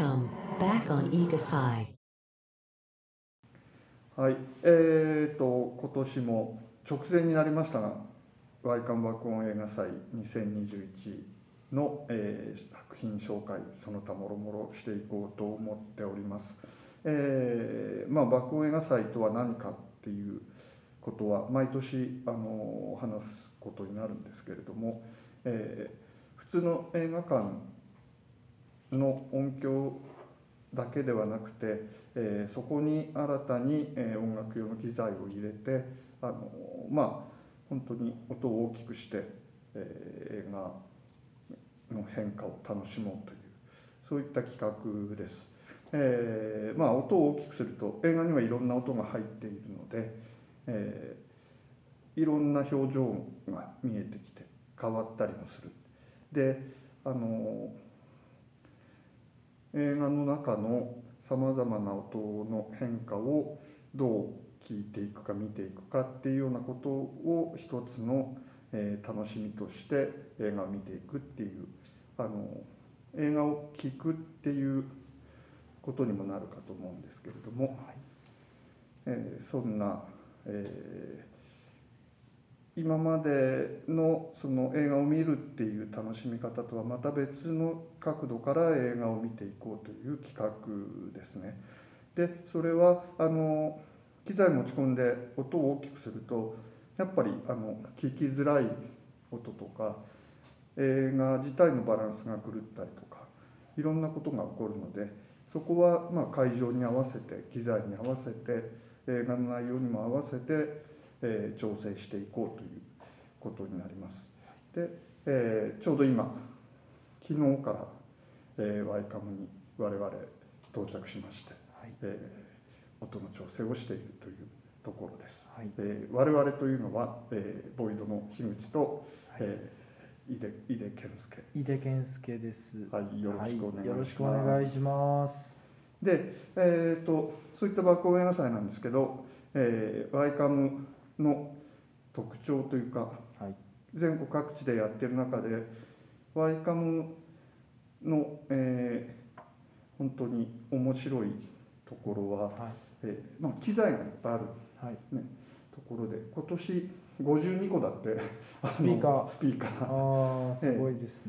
Welcome back on Eiga Sai。 はい、今年も直前になりましたが、YCAMバックオン映画祭2021の、作品紹介、その他もろもろしていこうと思っております。バックオン映画祭とは何かっていうことは毎年話すことになるんですけれども、普通の映画館の音響だけではなくて、そこに新たに音楽用の機材を入れて、本当に音を大きくして、映画の変化を楽しもうという、そういった企画です。音を大きくすると映画にはいろんな音が入っているので、いろんな表情が見えてきて変わったりもする。で映画の中のさまざまな音の変化をどう聞いていくか見ていくかっていうようなことを一つの、楽しみとして映画を見ていくっていう映画を聞くっていうことにもなるかと思うんですけれども、そんな、今までのその映画を見るっていう楽しみ方とはまた別の角度から映画を見ていこうという企画ですね。でそれは機材持ち込んで音を大きくするとやっぱり聞きづらい音とか映画自体のバランスが狂ったりとかいろんなことが起こるので、そこは会場に合わせて機材に合わせて映画の内容にも合わせて調整していこうということになります。で、ちょうど今昨日から、YCAM に我々到着しまして、音の調整をしているというところです。我々というのは、ボイドの樋口と、井出健介です。よろしくお願いします。で、そういったバックオン映画祭なんですけど、YCAMの特徴というか、全国各地でやってる中で YCAM の、本当に面白いところは、機材がいっぱいある、ところで今年52個だってスピーカーすごいです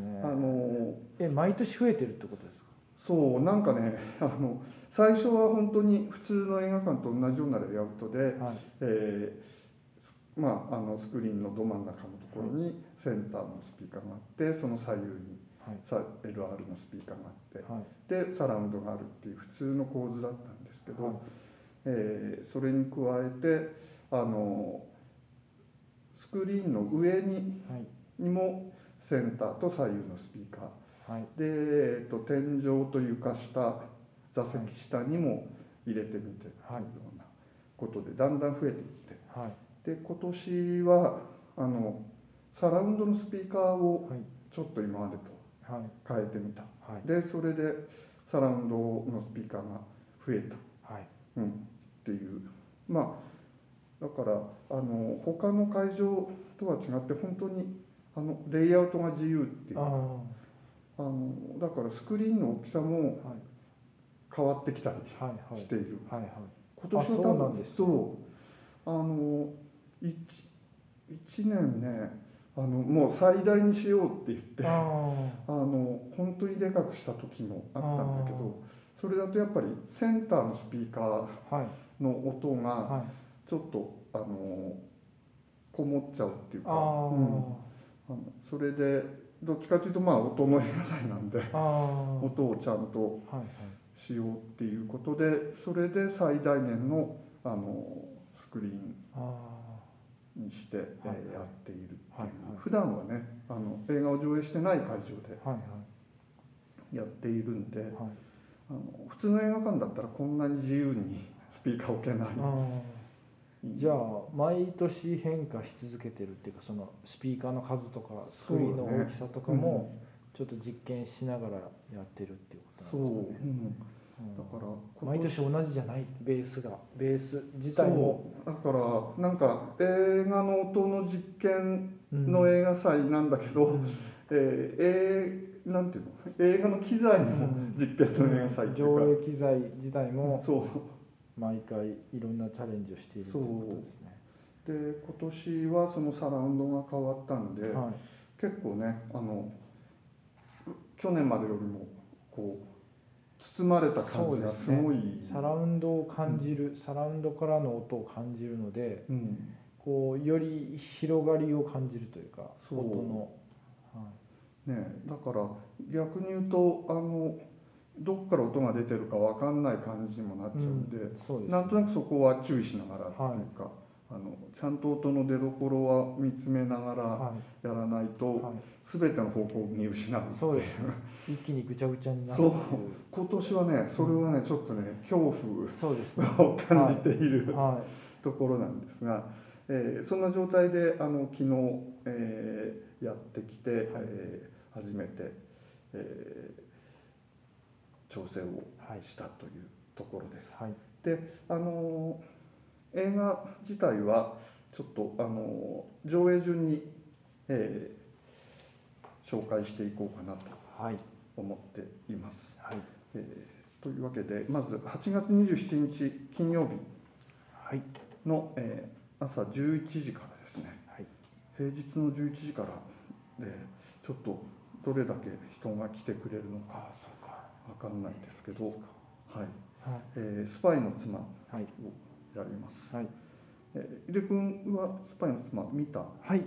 ね。毎年増えてるってことですか？そう、最初は本当に普通の映画館と同じようなレイアウトで、スクリーンのど真ん中のところにセンターのスピーカーがあって、その左右に、LR のスピーカーがあって、でサラウンドがあるっていう普通の構図だったんですけど、それに加えてスクリーンの上に、もセンターと左右のスピーカー、で、天井と床下、座席下にも入れてみてというようなことでだんだん増えていって、で今年はサラウンドのスピーカーをちょっと今までと変えてみた、でそれでサラウンドのスピーカーが増えた、っていうだから他の会場とは違って本当にレイアウトが自由っていうか、だからスクリーンの大きさも、変わってきたりしている。今年は多分1年ね、もう最大にしようって言って本当にでかくした時もあったんだけど、それだとやっぱりセンターのスピーカーの音がちょっとこもっちゃうっていうか、それでどっちかというと音の映画祭なんで音をちゃんとしようっていうことで、それで最大限のスクリーンにしてやっているっていう。普段はね映画を上映してない会場でやっているんで、普通の映画館だったらこんなに自由にスピーカーを置けない。じゃあ毎年変化し続けてるっていうか、そのスピーカーの数とかスクリーンの大きさとかもちょっと実験しながらやってるっていうことなんですね。だから毎年同じじゃない、ベース自体も。だから映画の音の実験の映画祭なんだけど、なんていうの、映画の機材の実験の映画祭というか、上映機材自体も毎回いろんなチャレンジをしているということですね。で今年はそのサラウンドが変わったんで、はい、結構ね去年までよりもこう包まれた感じがすごい、ね、サラウンドを感じる、うん、サラウンドからの音を感じるので、うん、こうより広がりを感じるというか、音の、はいね、だから逆に言うとどこから音が出てるか分かんない感じにもなっちゃうんで、うんそうですね、なんとなくそこは注意しながらというか、はい、ちゃんと音の出どころは見つめながらやらないと、はいはい、全ての方向を見失うっていう、そうですね、一気にぐちゃぐちゃになるっていう、そう今年はねそれはね、うん、ちょっとね恐怖を感じている、はいはい、ところなんですが、そんな状態で昨日、やってきて、はい初めて、調整をしたというところです。はい、で映画自体はちょっと上映順に、紹介していこうかなと思っています。はいというわけでまず8月27日金曜日の、はい朝11時からですね、はい、平日の11時からでちょっとどれだけ人が来てくれるのか分かんないですけど、はいスパイの妻を、はいやります。はい。井出君はスパイの妻見た？はい。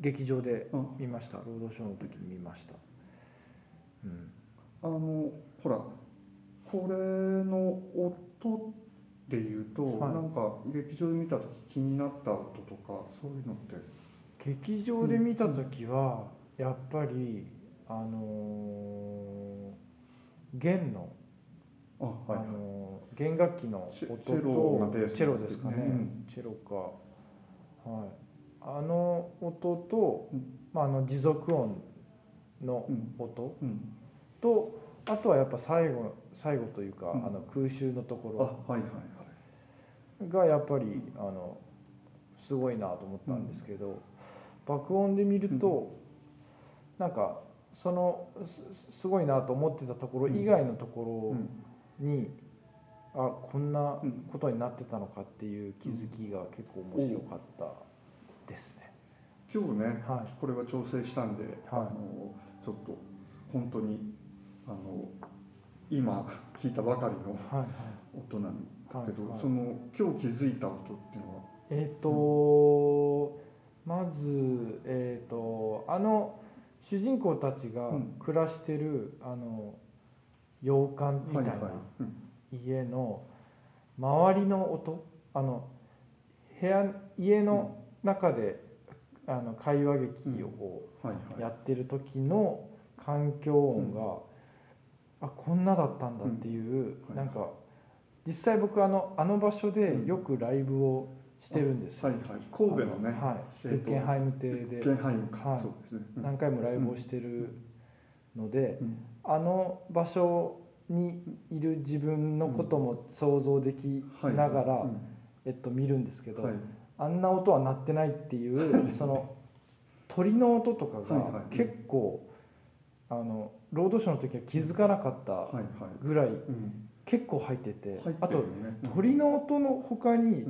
劇場で見ました。ロードショーの時に見ました。うん。ほらこれの音でいうと、はい、なんか劇場で見た時気になった音とかそういうのって。劇場で見た時は、うん、やっぱり弦の。あはいはい、弦楽器の音とチェロですかね、うん、チェロか、はい、音と、うんまあ、持続音の音、うんうん、とあとはやっぱ最後というか、うん、空襲のところがやっぱり、うん、すごいなと思ったんですけど、うん、爆音で見ると、うん、なんかそのすごいなと思ってたところ以外のところ、うんうんにあこんなことになってたのかっていう気づきが結構面白かったですね。今日ね、はい、これは調整したんで、はい、ちょっと本当に今聞いたばかりの音なんだけど、はいはい、その今日気づいた音っていうのはまず主人公たちが暮らしてる、うん、洋館みたいな家の周りの音、家の中で会話劇をやってる時の環境音が、あこんなだったんだっていう、なんか実際僕場所でよくライブをしてるんですよ。はいはい、神戸のね、はい、ベッケンハイム邸で何回もライブをしてるので、場所にいる自分のことも想像できながら、見るんですけど、はい、あんな音は鳴ってないっていうその鳥の音とかが結構ロードショーの時は気づかなかったぐらい結構入ってて、あと鳥の音の他に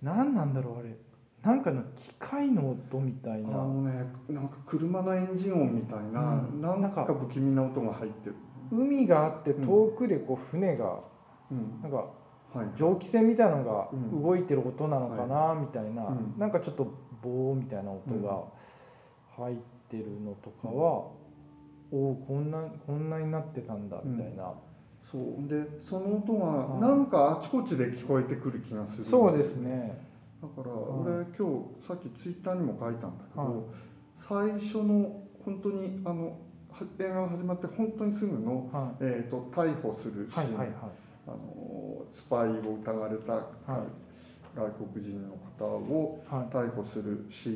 何なんだろうあれ。なんかの機械の音みたいなね、なんか車のエンジン音みたいな、うん、なんか不気味な音が入ってる。海があって遠くでこう船が、うん、なんか蒸気船みたいなのが動いてる音なのかなみたいな、うん、なんかちょっと棒みたいな音が入ってるのとかは、うん、おおこんなになってたんだみたいな。うんそうでその音がなんかあちこちで聞こえてくる気がする。そうですね。だから俺今日さっきツイッターにも書いたんだけど、はい、最初の本当に映画が始まって本当にすぐの、はい逮捕するシーン、はいはいはい、スパイを疑われた、はい、外国人の方を逮捕するシ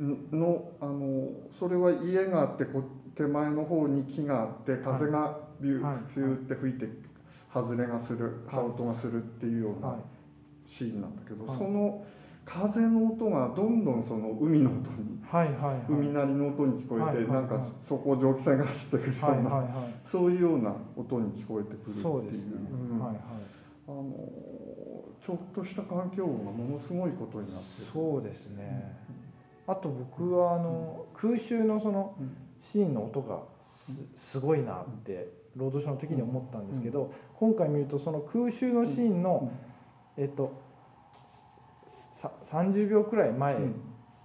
ーンの、はい、それは家があって手前の方に木があって風がビュー、はい、フューって吹いて外れがする、はい、羽音がするっていうような。はいシーンなんだけど、はい、その風の音がどんどんその海の音に、海鳴りの音に聞こえて、なんかそこを蒸気船が走ってくるような、そういうような音に聞こえてくるっていう、ちょっとした環境音がものすごいことになってる。そうですね、あと僕は空襲のそのシーンの音がすごいなって労働者の時に思ったんですけど、今回見るとその空襲のシーンの30秒くらい前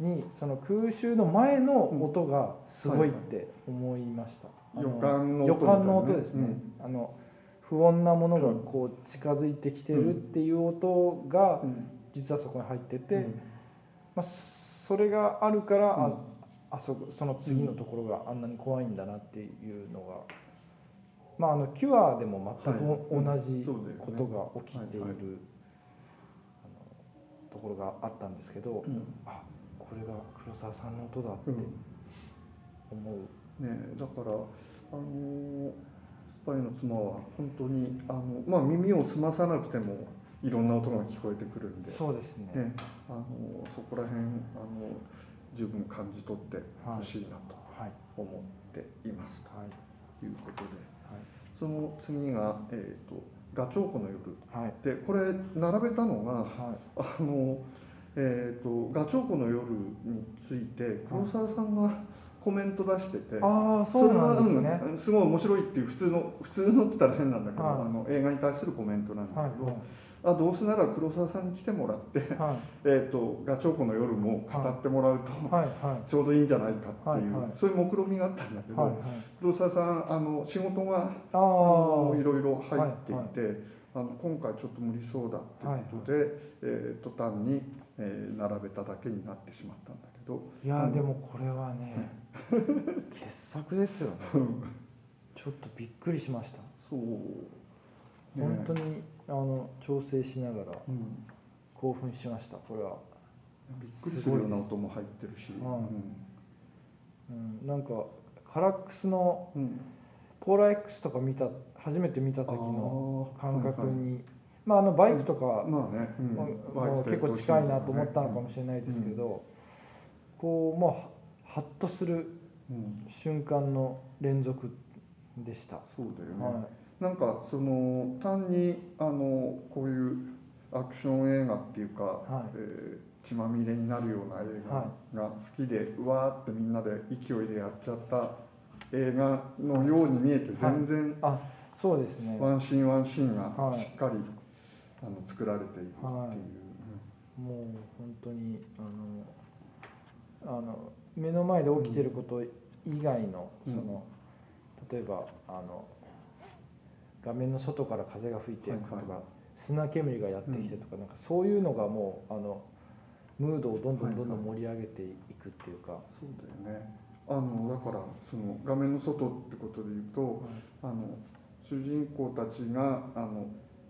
にその空襲の前の音がすごいって思いました。予感の音ですね、不穏なものがこう近づいてきてるっていう音が実はそこに入ってて、それがあるから、その次のところがあんなに怖いんだなっていうのが、キュアでも全く同じことが起きているところがあったんですけど、あ、これが黒澤さんの音だって思う。だからスパイの妻は本当に耳を澄まさなくてもいろんな音が聞こえてくるんで、そうですね。そこら辺十分感じ取ってほしいなと思っています、ということで、その次がガチョウコの夜、でこれ並べたのが、ガチョウコの夜について黒澤さんがコメント出してて、それはすごい面白いっていう普通のって言ったら変なんだけど、映画に対するコメントなんだけど、どうせなら黒澤さんに来てもらって「ガチョウコの夜」も語ってもらうとちょうどいいんじゃないかっていう、そういう目論見があったんだけど、黒澤さん仕事がいろいろ入っていて、今回ちょっと無理そうだっていうことで単に並べただけになってしまったんだけど、いやでもこれはね傑作ですよね。ちょっとびっくりしました。そう本当に調整しながら興奮しました。これはびっくりするような音も入ってるし、なんかカラックスのポーラー X とか初めて見た時の感覚に、バイクとか結構近いなと思ったのかもしれないですけど、こうハッとする瞬間の連続でした。そうだよね。なんか単にこういうアクション映画っていうか、血まみれになるような映画が好きで、うわーってみんなで勢いでやっちゃった映画のように見えて、全然ワンシーンワンシーンがしっかり作られているっていう、もう本当に目の前で起きてること以外の、例えば画面の外から風が吹いてとか、砂煙がやってきてとか、なんかそういうのがもうムードをどんどん盛り上げていくっていうか。そうだよね。だからその画面の外ってことでいうと、主人公たちが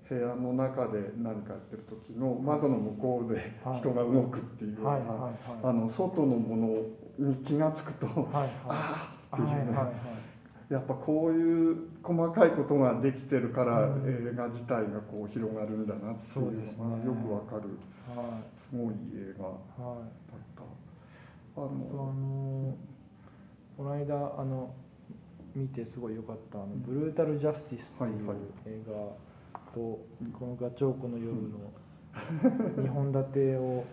部屋の中で何かやってる時の窓の向こうで人が動くっていうような、外のものに気が付くと、ああっていうね。やっぱこういう細かいことができてるから映画自体がこう広がるんだなっていうのがよくわかる、すごい映画だった。この間見てすごい良かったブルータル・ジャスティスっていう映画と、この「ガチョウコの夜」の2本立てを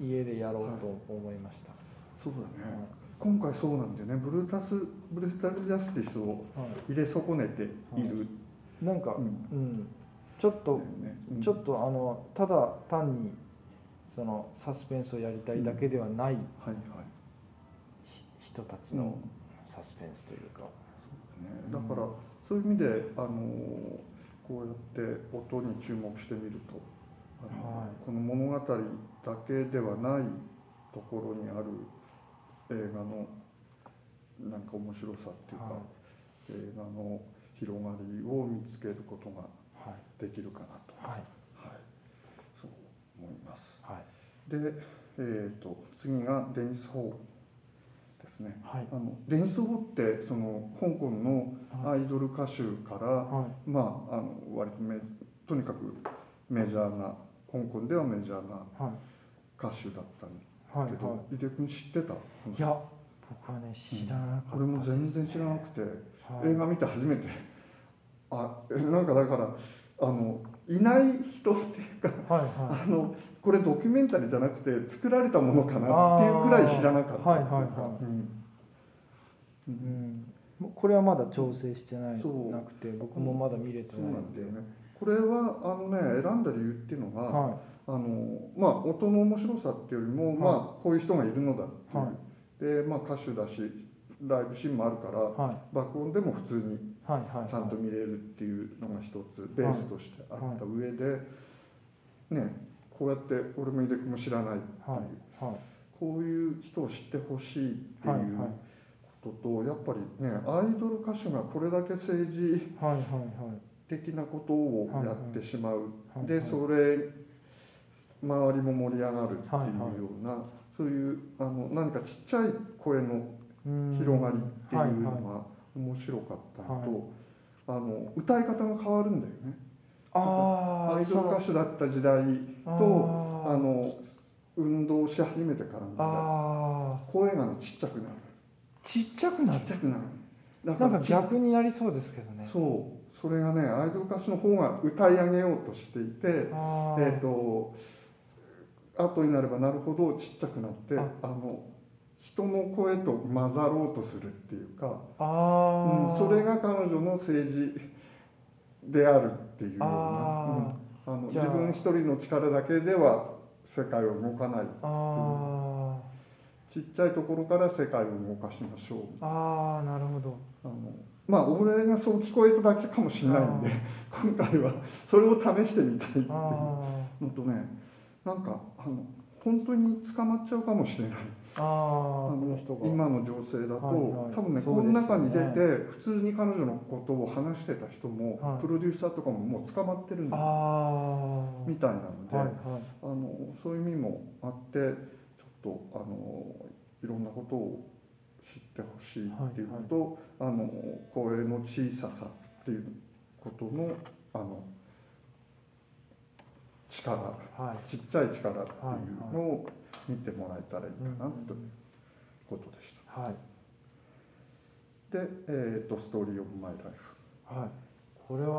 家でやろうと思いました。そうだね、今回そうなんだよね。ブルータル・ジャスティスを入れ損ねている、なんかちょっとただ単にそのサスペンスをやりたいだけではない人たちのサスペンスというか、そうだね。だからそういう意味でこうやって音に注目してみると、この物語だけではないところにある映画のなんか面白さっていうか、映画の広がりを見つけることができるかなと、そう思います。で、次がデニス・ホーですね。デニス・ホーってその香港のアイドル歌手から、とにかくメジャーな香港ではメジャーな歌手だったんだけど、はいはい、井出君知ってた？いや僕はね知らなかったですね、俺も全然知らなくて、はい、映画見て初めてなんかだからいない人っていうか、はいはい、これドキュメンタリーじゃなくて作られたものかなっていうくらい知らなかったっていうか、はいはいはい、うんうん、これはまだ調整してない、うん、なくて僕もまだ見れてないんで、そうなんだよね。これはね、選んだ理由っていうのが、はい、まあ、音の面白さっていうよりも、はい、まあ、こういう人がいるのだっていう、はい、で、まあ、歌手だしライブシーンもあるから、はい、爆音でも普通にちゃんと見れるっていうのが一つベースとしてあった上で、はいはい、ね、こうやって俺も井出君も知らないっていう、はいはい、こういう人を知ってほしいっていう、はいはい、ことと、やっぱりね、アイドル歌手がこれだけ政治的なことをやってしまう、はいはいはい、でそれ周りも盛り上がるっていうような、はいはい、そういう何かちっちゃい声の広がりっていうのが面白かったのと、はいはい、歌い方が変わるんだよね。アイドル歌手だった時代と運動し始めてからの時代、声が、ね、ちっちゃくなる。ちっちゃくなる。ちっちゃくなる。なんか逆になりそうですけどね。そう、それがね、アイドル歌手の方が歌い上げようとしていて、後になればなるほどちっちゃくなって、人の声と混ざろうとするっていうか、うん、それが彼女の政治であるっていうような、うん、自分一人の力だけでは世界は動かないっていう。ちっちゃいところから世界を動かしましょう。ああ、なるほど。まあ俺がそう聞こえただけかもしれないんで、今回はそれを試してみたいっていうのとね、なんか本当に捕まっちゃうかもしれない。人が今の情勢だと、はいはい、多分ね、この中に出て普通に彼女のことを話してた人も、はい、プロデューサーとかももう捕まってるんだみたいなので、はいはい、そういう意味もあって、いろんなことを知ってほしいっていうのと、はいはい、声の小ささっていうことの、力、はい、ちっちゃい力っていうのを見てもらえたらいいかなということでした。はい、で、ストーリー・オブ・マイ・ライフ。はい、これは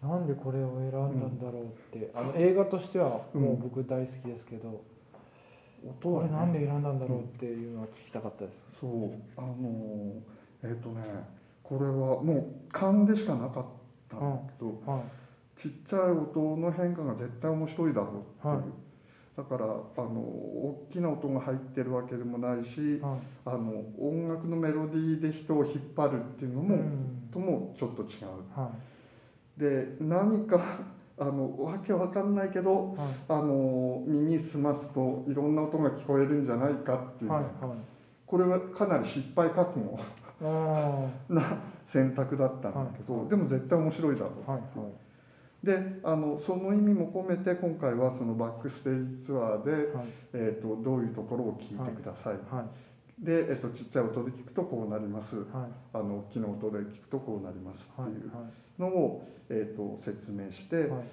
なんでこれを選んだんだろうって、うん、映画としてはもう僕大好きですけど、うん、音はね、これなんで選んだんだろうっていうのは聞きたかったです。そうね、これはもう勘でしかなかったんだけど、うん、はい、ちっちゃい音の変化が絶対面白いだろうっていう、はい、だから大きな音が入ってるわけでもないし、はい、音楽のメロディーで人を引っ張るっていうのも、うん、ともちょっと違う、はいで、何かわけわかんないけど、はい、耳澄ますといろんな音が聞こえるんじゃないかっていう、ね、はいはい、これはかなり失敗覚悟な選択だったんだけど、はいはい、でも絶対面白いだろう、はいはい、でその意味も込めて今回はそのバックステージツアーで、はい、どういうところを聞いてください、はいはい、でちっちゃい音で聞くとこうなります、はい、大きな音で聞くとこうなりますっていうのを、はいはい、説明して、はい、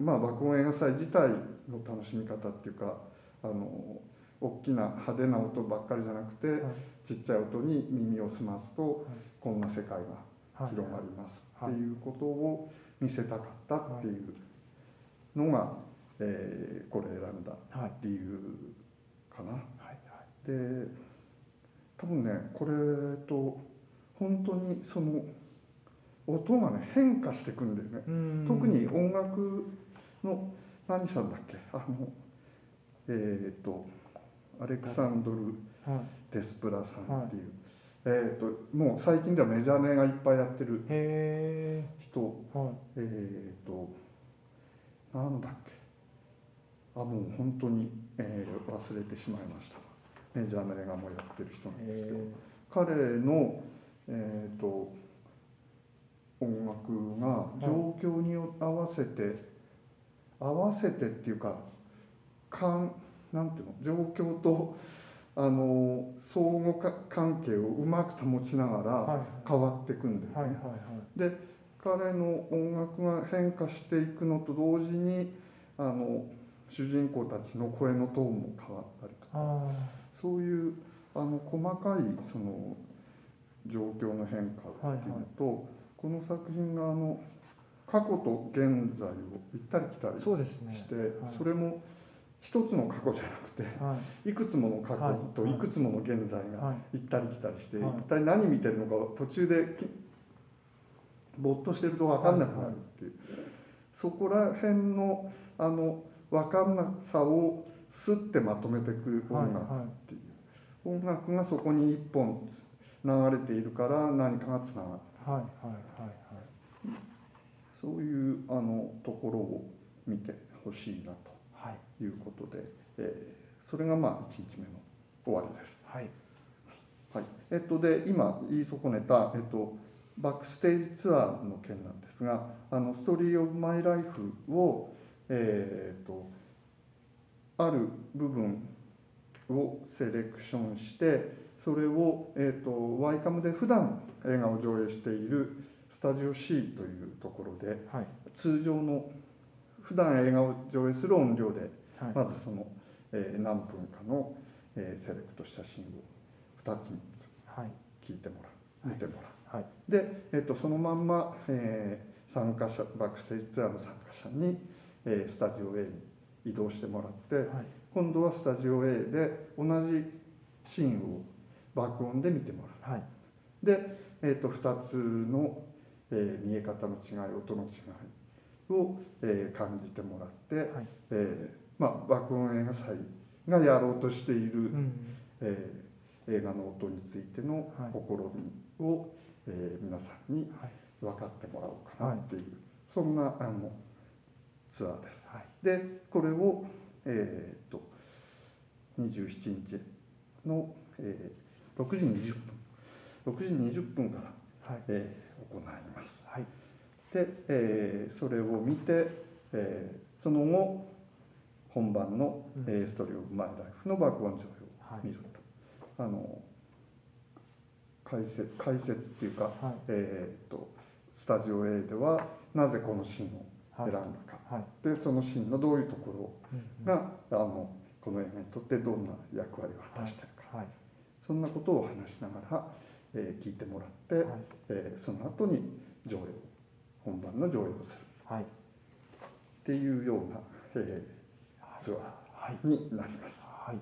まあ、爆音映画祭自体の楽しみ方っていうか、大きな派手な音ばっかりじゃなくて、はい、ちっちゃい音に耳を澄ますと、はい、こんな世界が広がりますっていうことを見せたかったっていうのが、はい、これ選んだ理由かな。はいはい、で多分ね、これと本当にその音がね変化していくんだよね。特に音楽の何さんだっけ、アレクサンドル・デスプラさんっていう、もう最近ではメジャーな映画いっぱいやってる人、はい、なんだっけ、もう本当に、忘れてしまいました。メジャーな映画もやってる人なんですけど、彼の、音楽が状況に合わせてっていうか、なんていうの、状況と相互関係をうまく保ちながら変わっていくんだよね。で彼の音楽が変化していくのと同時に主人公たちの声のトーンも変わったりとか、そういう細かいその状況の変化っていうのと、はいはい、この作品が過去と現在を行ったり来たりして、そうですね、はい、それも一つの過去じゃなくて、はい、いくつもの過去といくつもの現在が行ったり来たりして、はい、一体何見てるのか途中でぼっとしてると分かんなくなるっていう、はいはい、そこら辺の分かんなさをすってまとめていく音楽っていう、はいはい、音楽がそこに一本流れているから何かがつながっている、はいはいはいはい、そういうところを見てほしいなということで、はい、それがまあ1日目の終わりです。はいはい、で今言い損ねた、バックステージツアーの件なんですが、ストーリー・オブ・マイ・ライフを、ある部分をセレクションして、それを、YCAM で普段映画を上映しているスタジオ C というところで、はい、通常の普段映画を上映する音量で、はい、まずその、何分かの、セレクトしたシーンを2つ3つ聞いてもらう、はい、見てもらう。はいはい、で、そのまんま、参加者バックステージツアーの参加者に、スタジオ A に移動してもらって、はい、今度はスタジオ A で同じシーンを爆音で見てもらう、はい、で、2つの、見え方の違い音の違いを、感じてもらって、はい、まあ、爆音映画祭がやろうとしている、うん、映画の音についての試みを、はい、皆さんに分かってもらおうかなっていう、はい、そんなツアーです、はい、でこれを、27日の、6時20分から、はい、行います、はい、で、それを見て、その後本番の、うん、ストーリー・オブ・マイ・ライフの爆音上映を見ると、はい、解説っていうか、はい、スタジオ A ではなぜこのシーンを選んだか、はいはい、でそのシーンのどういうところが、うんうん、この映画にとってどんな役割を果たしてるか、はいはい、そんなことを話しながら、聞いてもらって、はい、その後に上映を本番の上映をする、はい、っていうような、ツアーになります。はいはい。